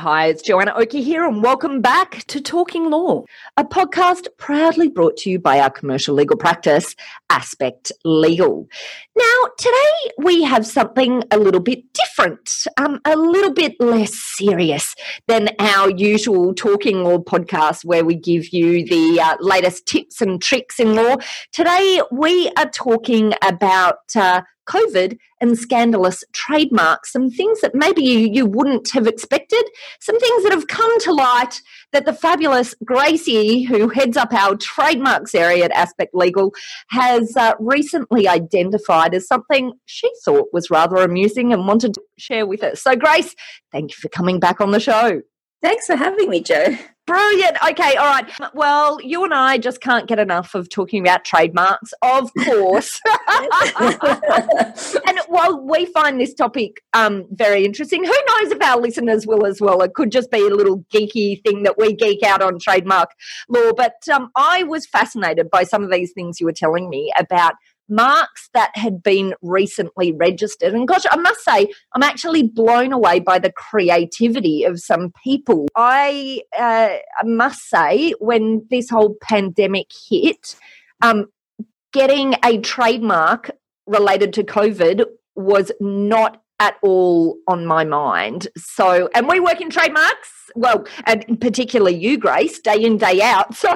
Hi, it's Joanna Oakey here and welcome back to Talking Law, a podcast proudly brought to you by our commercial legal practice, Aspect Legal. Now, today we have something a little bit different, a little bit less serious than our usual Talking Law podcast where we give you the latest tips and tricks in law. Today we are talking about COVID and scandalous trademarks, some things that maybe you wouldn't have expected, some things that have come to light that the fabulous Grace Yi, who heads up our trademarks area at Aspect Legal, has recently identified as something she thought was rather amusing and wanted to share with us. So Grace, thank you for coming back on the show. Thanks for having me, Jo. Brilliant. Okay, all right. Well, you and I just can't get enough of talking about trademarks, of course. And while we find this topic very interesting, who knows if our listeners will as well. It could just be a little geeky thing that we geek out on trademark law. But I was fascinated by some of these things you were telling me about marks that had been recently registered. And gosh, I must say, I'm actually blown away by the creativity of some people. I must say, when this whole pandemic hit, getting a trademark related to COVID was not at all on my mind. So, and we work in trademarks, well, and particularly you, Grace, day in, day out. So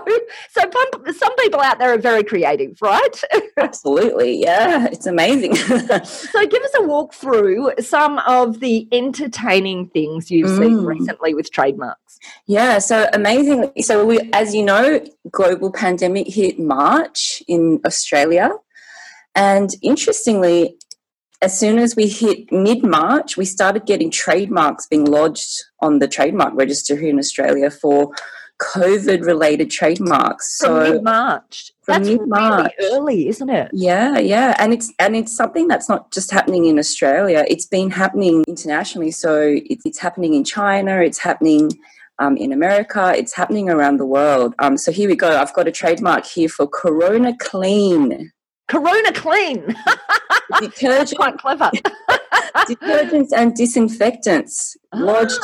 some people out there are very creative, right? Absolutely, yeah. It's amazing. So give us a walk through some of the entertaining things you've seen recently with trademarks. Yeah, so amazingly. So we, as you know, global pandemic hit March in Australia. And interestingly, as soon as we hit mid-March, we started getting trademarks being lodged on the trademark register here in Australia for COVID-related trademarks. So mid-March. That's mid-March. Really early, isn't it? Yeah, yeah. And it's something that's not just happening in Australia. It's been happening internationally. So it's happening in China. It's happening in America. It's happening around the world. So here we go. I've got a trademark here for Corona Clean. Corona Clean. That's quite clever. Detergents and disinfectants lodged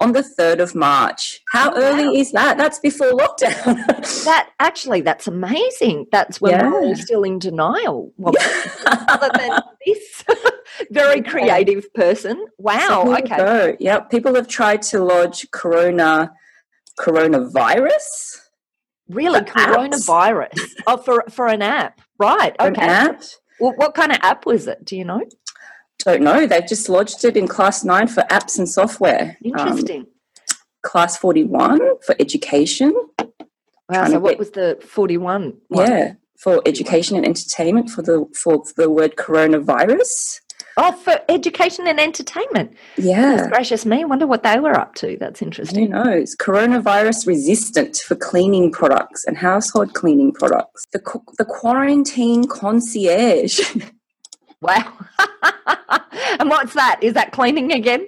on the 3rd of March. How early is that? That's before lockdown. That's amazing. That's when we're all still in denial. Well, other than this very creative person. Wow. So okay. Yeah, people have tried to lodge coronavirus. Really, coronavirus. Oh, for an app. Right, okay. An app. Well, what kind of app was it? Do you know? Don't know. They've just lodged it in Class 9 for apps and software. Interesting. Class 41 for education. Wow, so what was the 41 one? Yeah, for education and entertainment for the word coronavirus. Oh, for education and entertainment. Yeah. Goodness gracious me. I wonder what they were up to. That's interesting. Who knows? Coronavirus resistant for cleaning products and household cleaning products. The quarantine concierge. Wow. And what's that? Is that cleaning again?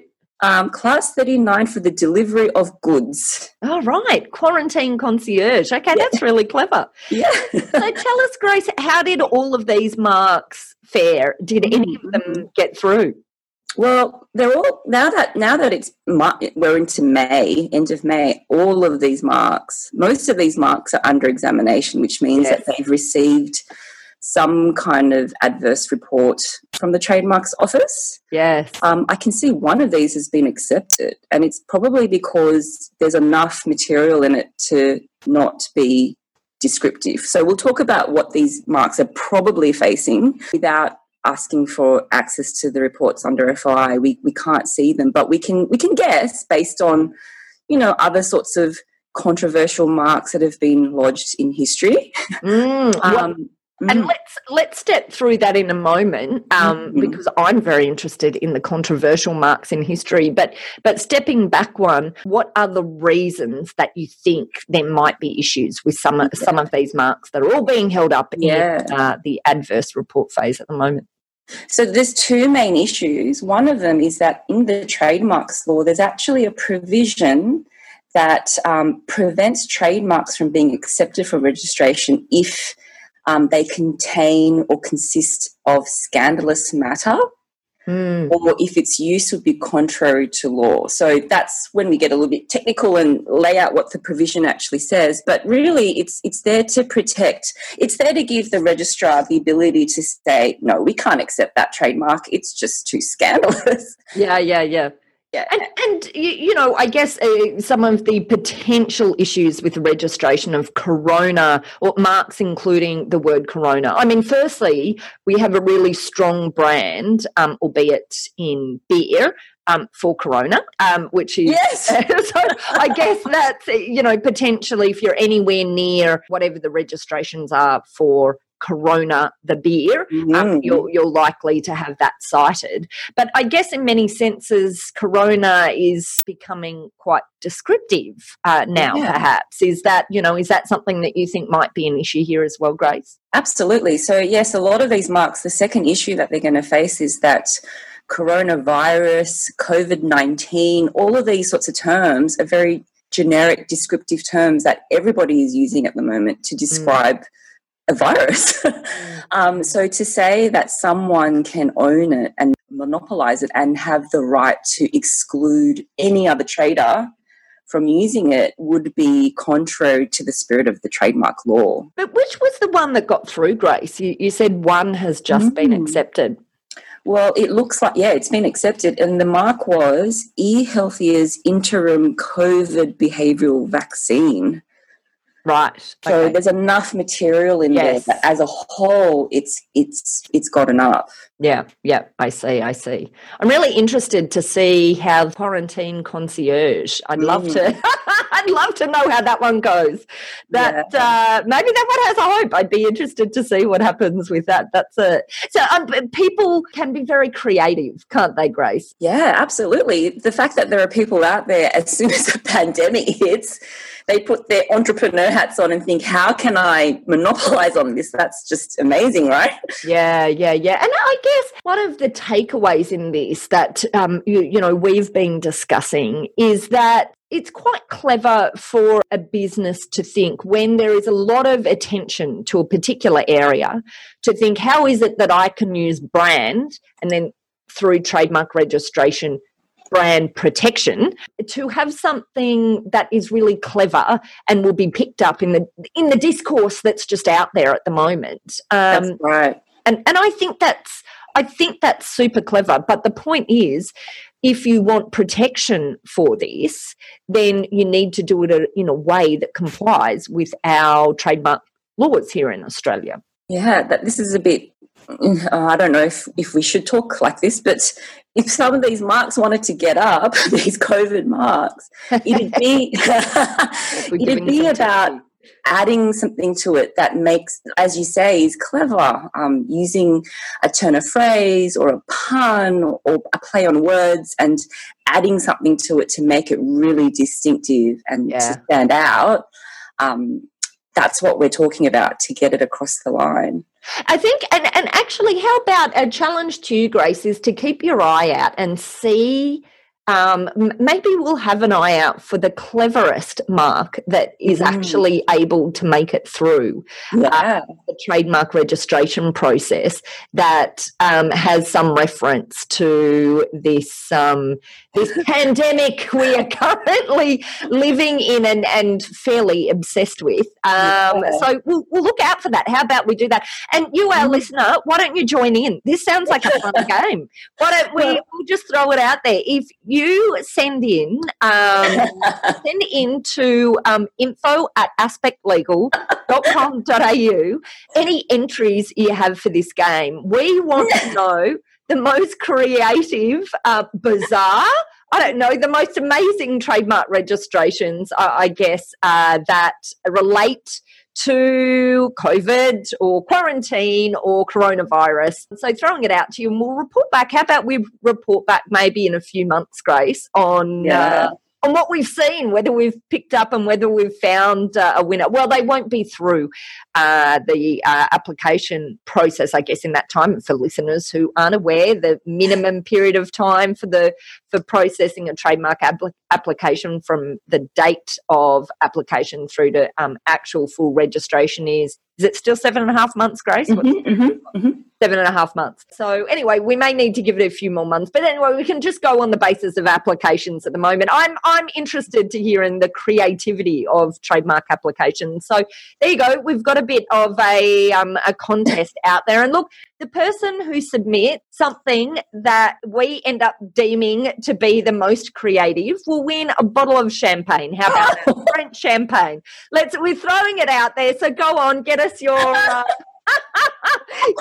Class 39 for the delivery of goods. Oh, right. Quarantine concierge. Okay, that's really clever. Yeah. So tell us, Grace, how did all of these marks fare? Did any of them get through? Well, they're all now that it's we're into May, end of May. All of these marks, most of these marks are under examination, which means that they've received some kind of adverse report from the Trademarks Office. Yes. I can see one of these has been accepted, and it's probably because there's enough material in it to not be descriptive. So we'll talk about what these marks are probably facing without asking for access to the reports under FI. We can't see them, but we can guess based on, other sorts of controversial marks that have been lodged in history. And let's step through that in a moment, because I'm very interested in the controversial marks in history. But stepping back one, what are the reasons that you think there might be issues with some of these marks that are all being held up in the adverse report phase at the moment? So there's two main issues. One of them is that in the trademarks law, there's actually a provision that prevents trademarks from being accepted for registration if they contain or consist of scandalous matter, or if its use would be contrary to law. So that's when we get a little bit technical and lay out what the provision actually says. But really, it's there to protect. It's there to give the registrar the ability to say, no, we can't accept that trademark. It's just too scandalous. Yeah. And you know, I guess some of the potential issues with registration of corona or marks including the word corona. I mean, firstly, we have a really strong brand, albeit in beer, for corona, which is... Yes! So I guess that's, you know, potentially if you're anywhere near whatever the registrations are for Corona, the beer, you're likely to have that cited. But I guess in many senses, Corona is becoming quite descriptive now, perhaps. Is that something that you think might be an issue here as well, Grace? Absolutely. So, yes, a lot of these marks, the second issue that they're going to face is that coronavirus, COVID-19, all of these sorts of terms are very generic, descriptive terms that everybody is using at the moment to describe a virus. So to say that someone can own it and monopolise it and have the right to exclude any other trader from using it would be contrary to the spirit of the trademark law. But which was the one that got through, Grace? You said one has just been accepted. Well, it looks like, it's been accepted. And the mark was eHealthier's interim COVID behavioural vaccine. Right. So there's enough material in there that as a whole it's gotten up. Yeah, I see. I'm really interested to see how quarantine concierge. I'd love to know how that one goes. Maybe that one has a hope. I'd be interested to see what happens with that. That's it. So people can be very creative, can't they, Grace? Yeah, absolutely. The fact that there are people out there as soon as the pandemic hits, they put their entrepreneur hats on and think, how can I monopolize on this? That's just amazing, right? Yeah. And I guess one of the takeaways in this that, we've been discussing is that it's quite clever for a business to think when there is a lot of attention to a particular area to think, how is it that I can use brand and then through trademark registration brand protection to have something that is really clever and will be picked up in the discourse that's just out there at the moment. That's right. And I think that's super clever. But the point is, if you want protection for this, then you need to do it in a way that complies with our trademark laws here in Australia. Yeah, this is a bit, I don't know if we should talk like this, but if some of these marks wanted to get up, these COVID marks, it'd be about adding something to it that makes, as you say, is clever, using a turn of phrase or a pun or a play on words and adding something to it to make it really distinctive and to stand out. That's what we're talking about to get it across the line. I think, and actually, how about a challenge to you, Grace, is to keep your eye out and see... maybe we'll have an eye out for the cleverest mark that is actually able to make it through the trademark registration process that has some reference to this this pandemic we are currently living in and fairly obsessed with. So we'll look out for that. How about we do that? And you, our listener, why don't you join in? This sounds like a fun game. Why don't we'll just throw it out there. If you send in to info@aspectlegal.com.au any entries you have for this game. We want to know the most creative, bizarre, the most amazing trademark registrations, I guess, that relate to COVID or quarantine or coronavirus. So throwing it out to you, and we'll report back. How about we report back maybe in a few months, Grace, on what we've seen, whether we've picked up and whether we've found a winner. Well, they won't be through the application process, I guess, in that time. For listeners who aren't aware, the minimum period of time for processing a trademark application from the date of application through to actual full registration is it still 7.5 months, Grace? Mm-hmm, mm-hmm. 7.5 months. So anyway, we may need to give it a few more months. But anyway, we can just go on the basis of applications at the moment. I'm interested to hear in the creativity of trademark applications. So there you go. We've got a bit of a contest out there. And look, the person who submits something that we end up deeming to be the most creative will win a bottle of champagne. How about it? French champagne. We're throwing it out there. So go on, get us your...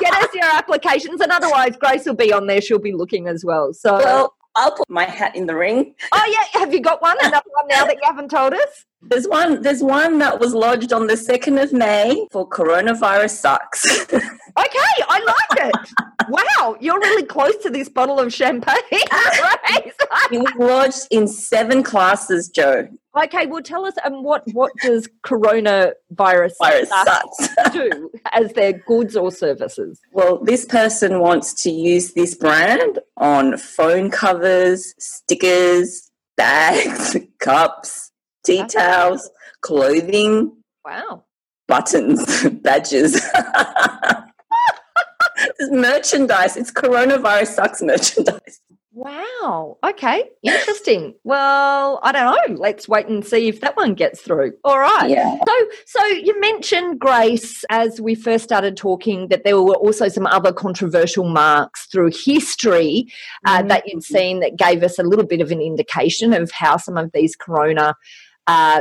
Get us your applications, and otherwise Grace will be on there. She'll be looking as well. So, well, I'll put my hat in the ring. Oh yeah, have you got one? Another one now that you haven't told us? There's one that was lodged on the 2nd of May for Coronavirus Sucks. Okay, I like it. Wow, you're really close to this bottle of champagne. It was lodged in 7 classes, Joe. Okay, well, tell us what does coronavirus sucks do as their goods or services? Well, this person wants to use this brand on phone covers, stickers, bags, cups, tea towels, clothing. Wow. Buttons, badges. It's merchandise. It's Coronavirus Sucks merchandise. Wow. Okay. Interesting. Well, I don't know. Let's wait and see if that one gets through. All right. Yeah. So you mentioned, Grace, as we first started talking, that there were also some other controversial marks through history that you'd seen that gave us a little bit of an indication of how some of these corona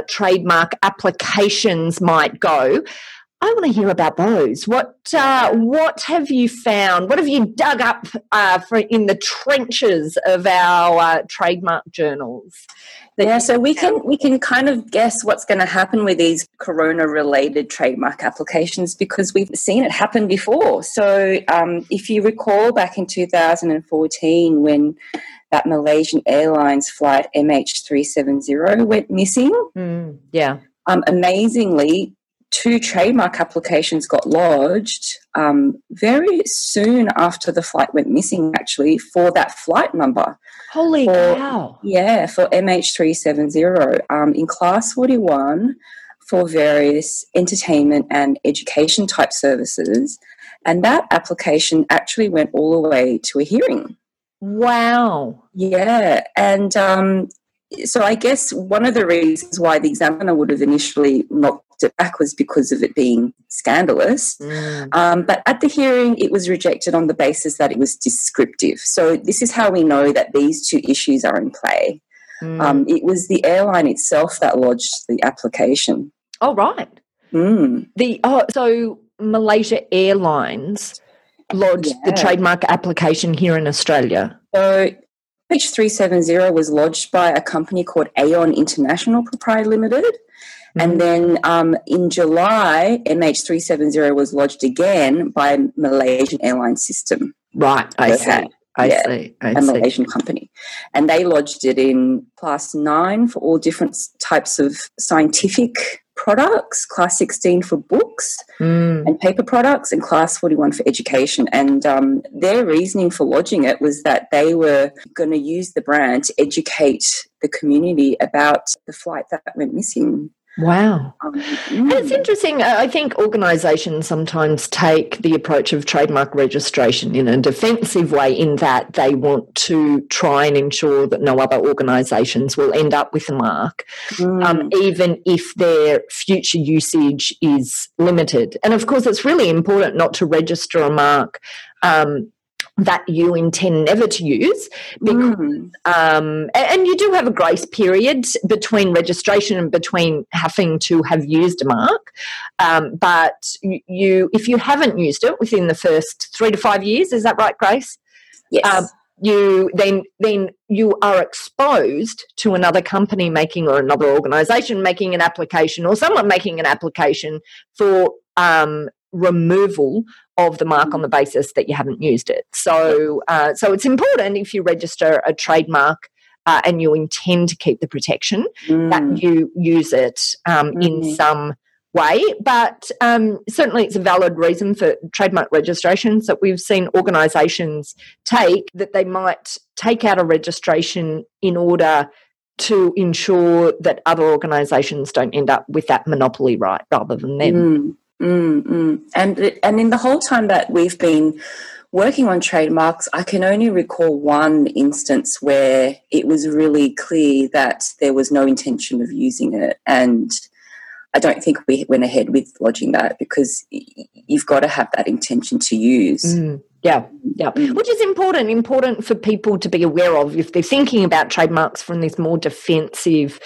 trademark applications might go. I want to hear about those. What have you found? What have you dug up in the trenches of our trademark journals? Yeah, so we can kind of guess what's going to happen with these corona-related trademark applications because we've seen it happen before. So if you recall back in 2014 when that Malaysian Airlines flight MH370 went missing, amazingly, 2 trademark applications got lodged very soon after the flight went missing, actually, for that flight number. Holy cow. Yeah, for MH370 in Class 41 for various entertainment and education type services. And that application actually went all the way to a hearing. Wow. Yeah, and so I guess one of the reasons why the examiner would have initially not it back was because of it being scandalous. But at the hearing, it was rejected on the basis that it was descriptive. So this is how we know that these 2 issues are in play. It was the airline itself that lodged the application. Oh, right. So Malaysia Airlines lodged the trademark application here in Australia. So H370 was lodged by a company called Aon International Proprietary Limited. And then in July, MH370 was lodged again by Malaysian Airline System. Right, I see. Malaysian company. And they lodged it in Class 9 for all different types of scientific products, Class 16 for books and paper products, and Class 41 for education. And their reasoning for lodging it was that they were going to use the brand to educate the community about the flight that went missing. Wow. And it's interesting. I think organisations sometimes take the approach of trademark registration in a defensive way in that they want to try and ensure that no other organisations will end up with a mark, even if their future usage is limited. And, of course, it's really important not to register a mark that you intend never to use because and you do have a grace period between registration and between having to have used a mark, but if you haven't used it within the first 3 to 5 years, is that right, Grace? Yes. you are exposed to another company making, or another organisation making an application, or someone making an application for removal of the mark on the basis that you haven't used it. So it's important, if you register a trademark and you intend to keep the protection, that you use it in some way. But certainly it's a valid reason for trademark registrations that we've seen organisations take, that they might take out a registration in order to ensure that other organisations don't end up with that monopoly right rather than them. And in the whole time that we've been working on trademarks, I can only recall one instance where it was really clear that there was no intention of using it, and I don't think we went ahead with lodging that, because you've got to have that intention to use. Which is important for people to be aware of if they're thinking about trademarks from this more defensive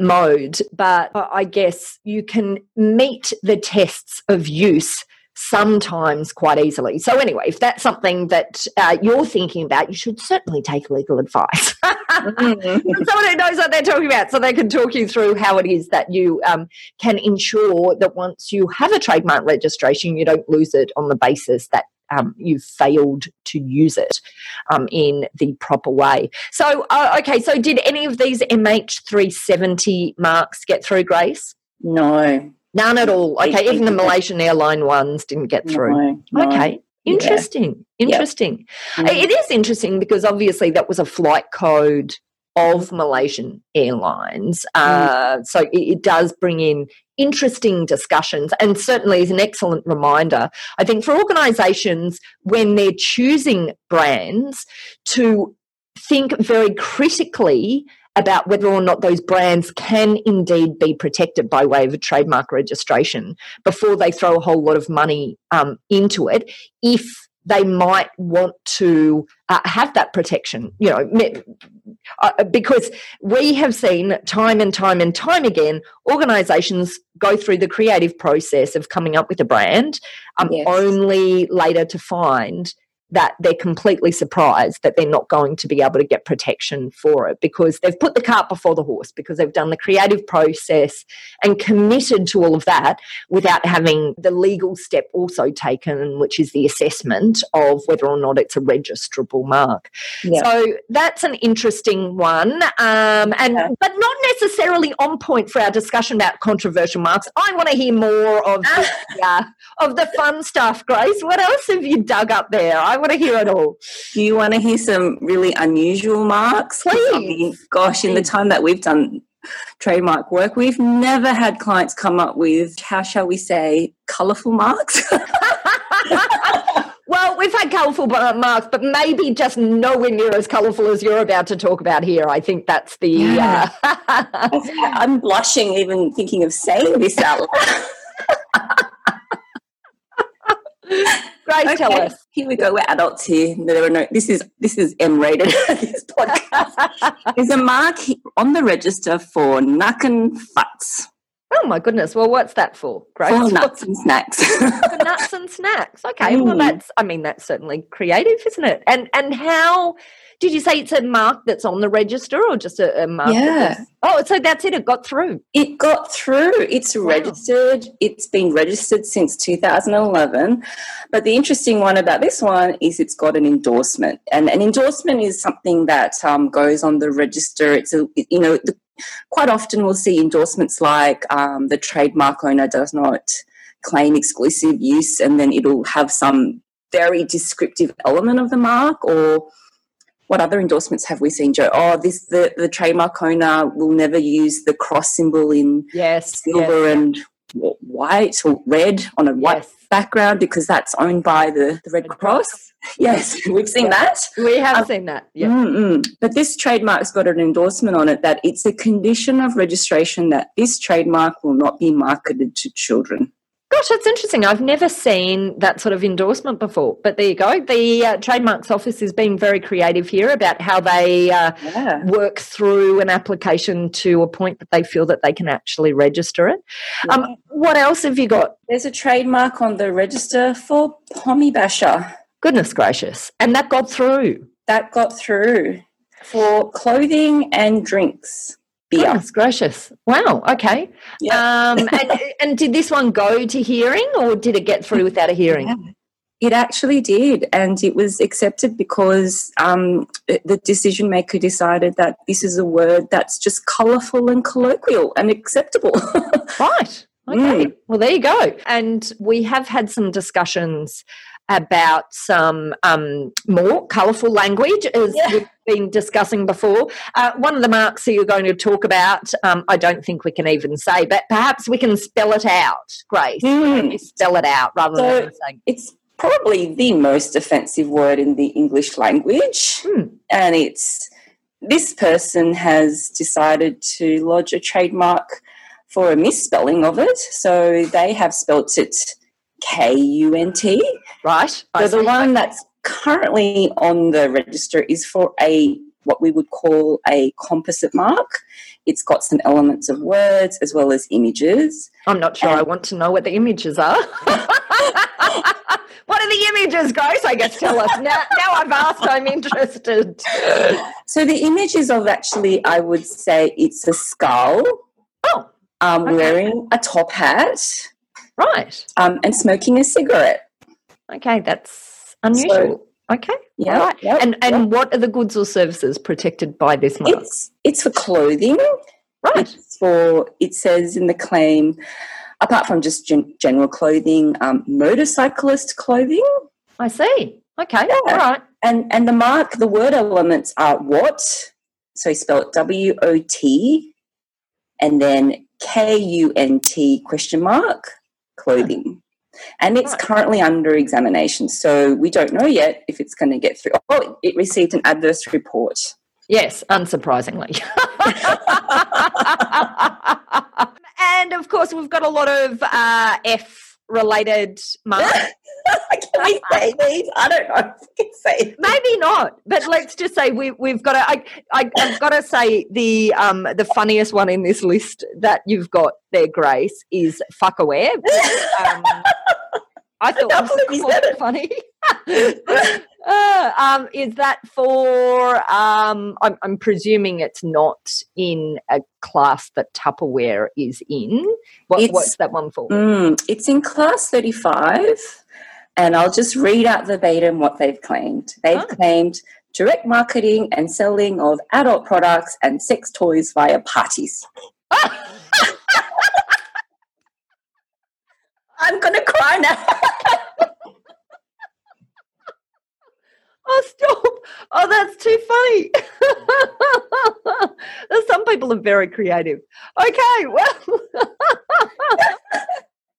mode. But I guess you can meet the tests of use sometimes quite easily. So anyway, if that's something that you're thinking about, you should certainly take legal advice. Someone who knows what they're talking about, so they can talk you through how it is that you can ensure that once you have a trademark registration, you don't lose it on the basis that you failed to use it in the proper way. So, so did any of these MH370 marks get through, Grace? No. None at all. Okay, even the Malaysian Airline ones didn't get through. No. Okay, interesting. Yep. It is interesting because obviously that was a flight code of Malaysian Airlines. So it does bring in interesting discussions, and certainly is an excellent reminder, I think, for organisations when they're choosing brands to think very critically about whether or not those brands can indeed be protected by way of a trademark registration before they throw a whole lot of money into it, if they might want to have that protection, you know, because we have seen time and time again organisations go through the creative process of coming up with a brand only later to find that they're completely surprised that they're not going to be able to get protection for it, because they've put the cart before the horse, because they've done the creative process and committed to all of that without having the legal step also taken, which is the assessment of whether or not it's a registrable mark. Yeah. So that's an interesting one, but not necessarily on point for our discussion about controversial marks. I want to hear more of of the fun stuff, Grace. What else have you dug up there? I want to hear it all. Do you want to hear some really unusual marks? Please. I mean, gosh, in the time that we've done trademark work, we've never had clients come up with, how shall we say, colourful marks. Well, we've had colourful marks, but maybe just nowhere near as colourful as you're about to talk about here. I think that's the... I'm blushing even thinking of saying this out loud. Grace, tell us. Here we go. We're adults here. There are no. This is M-rated. This podcast. There's a mark on the register for nuck and futs. Oh my goodness! Well, what's that for, Grace? For nuts and snacks. For nuts and snacks. Okay. Well, that's certainly creative, isn't it? And how did you say it's a mark that's on the register, or just a mark? Yeah. So that's it. It got through. It got through. It's registered. It's been registered since 2011. But the interesting one about this one is it's got an endorsement, and an endorsement is something that goes on the register. It's quite often we'll see endorsements like the trademark owner does not claim exclusive use, and then it'll have some very descriptive element of the mark. Or what other endorsements have we seen, Joe? The trademark owner will never use the cross symbol in silver and white or red on a white background, because that's owned by the Red Cross. Yes, we've seen that. We have seen that. Yeah. But this trademark's got an endorsement on it that it's a condition of registration that this trademark will not be marketed to children. Gosh, that's interesting. I've never seen that sort of endorsement before. But there you go. The Trademarks Office has been very creative here about how they work through an application to a point that they feel that they can actually register it. Yeah. What else have you got? There's a trademark on the register for Pommy Basher. Goodness gracious. And that got through. that got through for clothing and drinks. Beer. Goodness gracious. Wow, okay. Yep. And did this one go to hearing or did it get through without a hearing? Yeah. It actually did, and it was accepted because the decision maker decided that this is a word that's just colourful and colloquial and acceptable. Right. Okay. Mm. Well, there you go. And we have had some discussions about some more colourful language, as we've been discussing before. One of the marks that you're going to talk about, I don't think we can even say, but perhaps we can spell it out, Grace. Mm. Spell it out rather than saying it's probably the most offensive word in the English language, and it's this person has decided to lodge a trademark for a misspelling of it, so they have spelt it K-U-N-T. Right. So the one that's currently on the register is for what we would call a composite mark. It's got some elements of words as well as images. I'm not sure I want to know what the images are. What are the images, Grace? I guess tell us. Now I've asked, I'm interested. So the images of actually, I would say it's a skull. Oh. Wearing a top hat. Right. And smoking a cigarette. Okay, that's unusual. So, okay. Yeah. All right. And what are the goods or services protected by this mark? It's for clothing. Right. It says in the claim, apart from just general clothing, motorcyclist clothing. I see. Okay. Yeah. All right. And the mark, the word elements are what, so you spell it W-O-T, and then K-U-N-T ? Clothing. And it's currently under examination, so we don't know yet if it's going to get through. Oh, it received an adverse report. Yes, unsurprisingly. And, of course, we've got a lot of F-related marks. Can we say these? I don't know if we can say these. Maybe not, but let's just say we've got to – I've got to say the funniest one in this list that you've got there, Grace, is Fuckaware. I thought that was funny. Is that for I'm presuming it's not in a class that Tupperware is in. What's that one for? It's in class 35, and I'll just read out verbatim what they've claimed. They've claimed direct marketing and selling of adult products and sex toys via parties. Ah! I'm going to cry now. Oh, stop. Oh, that's too funny. Some people are very creative. Okay, well.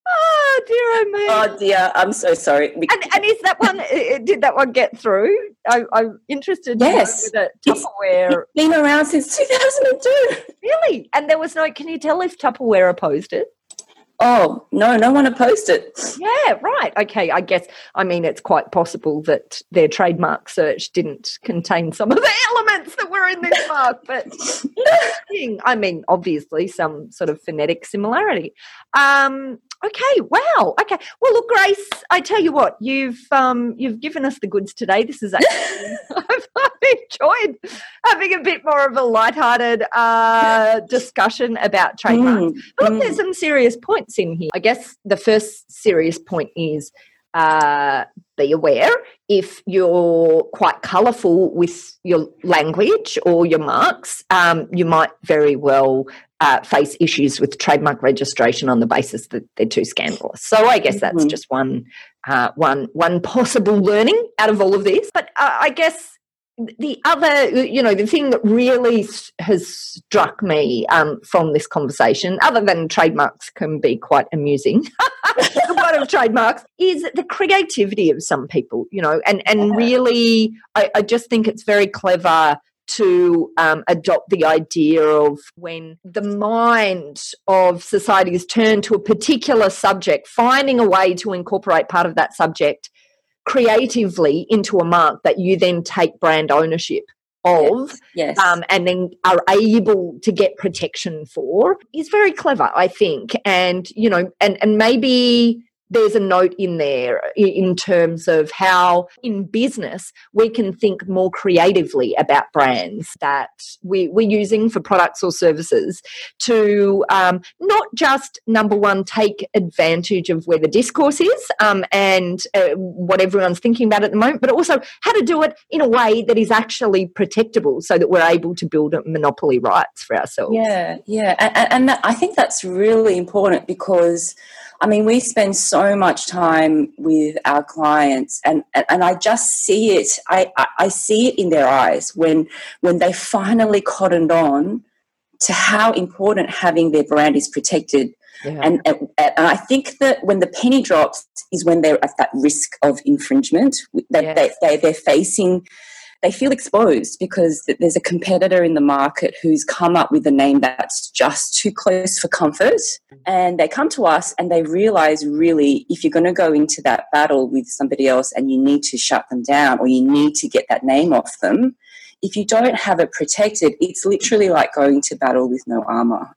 Oh, dear, oh, me. Oh, dear, I'm so sorry. And is that one, did that one get through? I'm interested. Yes. With it. Tupperware. It's been around since 2002. Really? And there was can you tell if Tupperware opposed it? Oh, no one opposed it. Yeah, right. Okay, I guess, it's quite possible that their trademark search didn't contain some of the elements that were in this mark, but obviously some sort of phonetic similarity. Okay, wow. Okay. Well, look, Grace, I tell you what, you've given us the goods today. This is actually I've enjoyed having a bit more of a lighthearted discussion about trademarks. But look, there's some serious points in here. I guess the first serious point is be aware if you're quite colourful with your language or your marks, you might very well face issues with trademark registration on the basis that they're too scandalous. So I guess that's just one possible learning out of all of this. But I guess the other, the thing that really has struck me from this conversation, other than trademarks can be quite amusing, the word of trademarks, is the creativity of some people, and really I just think it's very clever to adopt the idea of when the mind of society is turned to a particular subject, finding a way to incorporate part of that subject creatively into a mark that you then take brand ownership of and then are able to get protection for is very clever, I think. And maybe there's a note in there in terms of how in business we can think more creatively about brands that we're using for products or services to not just, number one, take advantage of where the discourse is and what everyone's thinking about at the moment, but also how to do it in a way that is actually protectable so that we're able to build monopoly rights for ourselves. Yeah. And that, I think that's really important because, I mean, we spend so much time with our clients and I just see it. I see it in their eyes when they finally cottoned on to how important having their brand is protected. Yeah. And I think that when the penny drops is when they're at that risk of infringement, that they're facing. They feel exposed because there's a competitor in the market who's come up with a name that's just too close for comfort, and they come to us and they realise really if you're going to go into that battle with somebody else and you need to shut them down or you need to get that name off them, if you don't have it protected, it's literally like going to battle with no armour.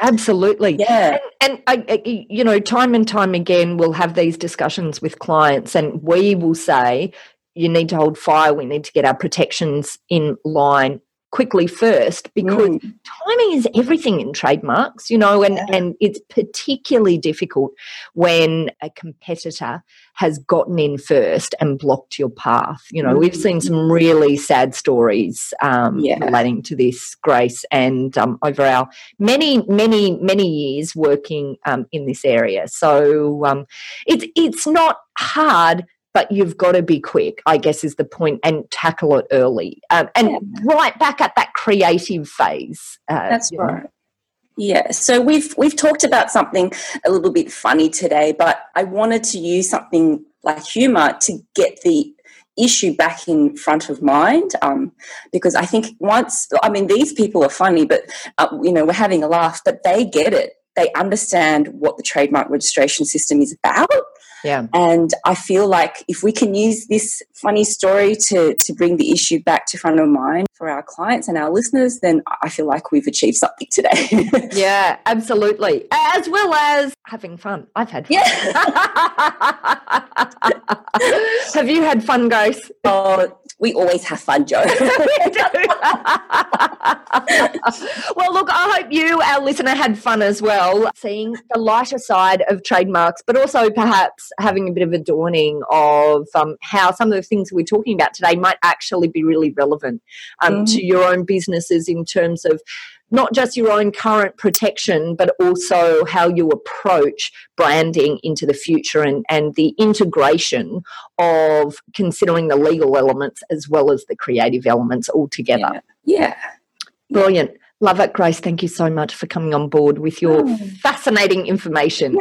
Absolutely. Yeah. And I, you know, time and time again we'll have these discussions with clients and we will say, you need to hold fire. We need to get our protections in line quickly first because timing is everything in trademarks, you know, and it's particularly difficult when a competitor has gotten in first and blocked your path. You know, we've seen some really sad stories relating to this, Grace, and over our many years working in this area. So it's not hard, but you've got to be quick, I guess, is the point, and tackle it early right back at that creative phase. That's right. Know. Yeah. So we've talked about something a little bit funny today, but I wanted to use something like humour to get the issue back in front of mind because I think these people are funny, but, you know, we're having a laugh, but they get it. They understand what the trademark registration system is about. Yeah. And I feel like if we can use this funny story to bring the issue back to front of mind for our clients and our listeners, then I feel like we've achieved something today. Yeah, absolutely. As well as having fun. I've had fun. Yeah. Have you had fun, Grace? Oh, we always have fun, Jo. We do. Well, look, I hope you, our listener, had fun as well, seeing the lighter side of trademarks, but also perhaps having a bit of a dawning of how some of the things we're talking about today might actually be really relevant to your own businesses in terms of not just your own current protection, but also how you approach branding into the future and the integration of considering the legal elements as well as the creative elements all together. Yeah. Brilliant. Love it, Grace. Thank you so much for coming on board with your fascinating information.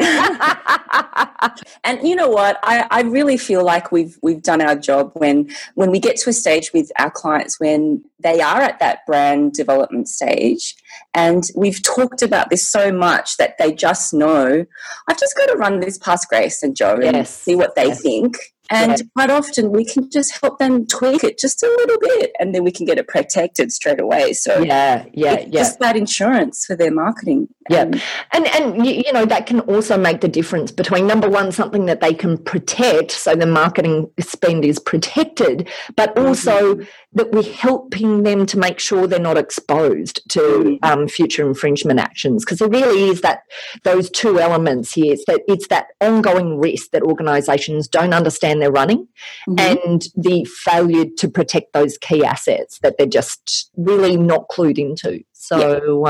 And you know what? I really feel like we've done our job when we get to a stage with our clients when they are at that brand development stage and we've talked about this so much that they just know, I've just got to run this past Grace and Jo and see what they think. And quite often we can just help them tweak it just a little bit and then we can get it protected straight away. So just that insurance for their marketing. Yeah. And you know, that can also make the difference between, number one, something that they can protect so the marketing spend is protected, but also that we're helping them to make sure they're not exposed to future infringement actions, because it really is that those two elements here. It's that ongoing risk that organisations don't understand they're running and the failure to protect those key assets that they're just really not clued into. So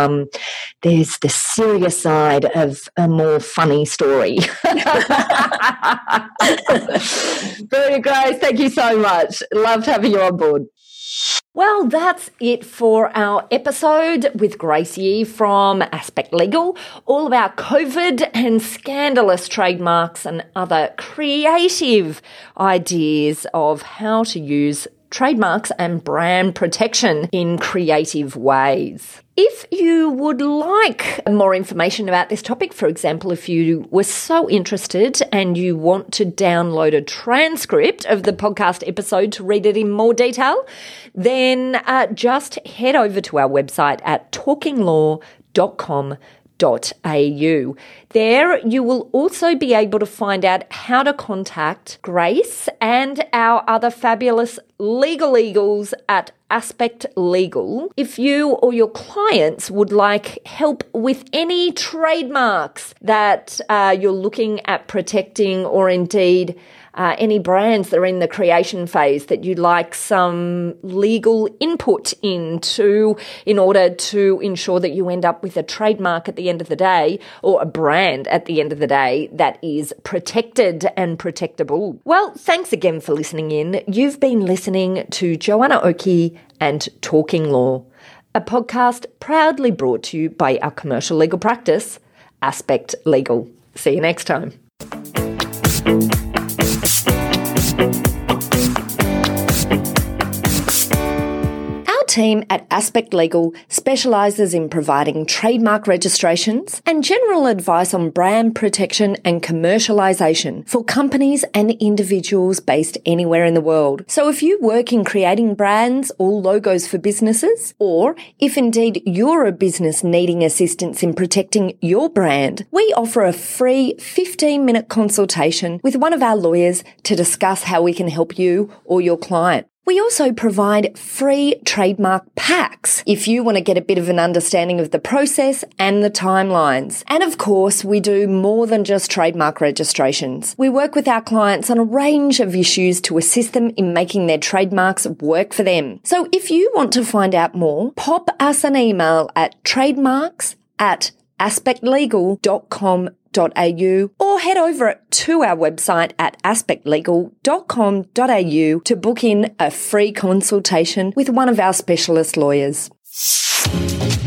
there's the serious side of a more funny story. Very Grace, thank you so much. Loved having you on board. Well, that's it for our episode with Grace Yi from Aspect Legal, all about COVID and scandalous trademarks and other creative ideas of how to use trademarks and brand protection in creative ways. If you would like more information about this topic, for example, if you were so interested and you want to download a transcript of the podcast episode to read it in more detail, then just head over to our website at talkinglaw.com.au. www.graceyi.com.au. There you will also be able to find out how to contact Grace and our other fabulous legal eagles at Aspect Legal if you or your clients would like help with any trademarks that you're looking at protecting, or indeed any brands that are in the creation phase that you'd like some legal input into in order to ensure that you end up with a trademark at the end of the day, or a brand at the end of the day, that is protected and protectable. Well, thanks again for listening in. You've been listening to Joanna Oakey and Talking Law, a podcast proudly brought to you by our commercial legal practice, Aspect Legal. See you next time. Our team at Aspect Legal specialises in providing trademark registrations and general advice on brand protection and commercialisation for companies and individuals based anywhere in the world. So if you work in creating brands or logos for businesses, or if indeed you're a business needing assistance in protecting your brand, we offer a free 15-minute consultation with one of our lawyers to discuss how we can help you or your client. We also provide free trademark packs if you want to get a bit of an understanding of the process and the timelines. And of course, we do more than just trademark registrations. We work with our clients on a range of issues to assist them in making their trademarks work for them. So if you want to find out more, pop us an email at trademarks@aspectlegal.com.au, or head over to our website at aspectlegal.com.au to book in a free consultation with one of our specialist lawyers.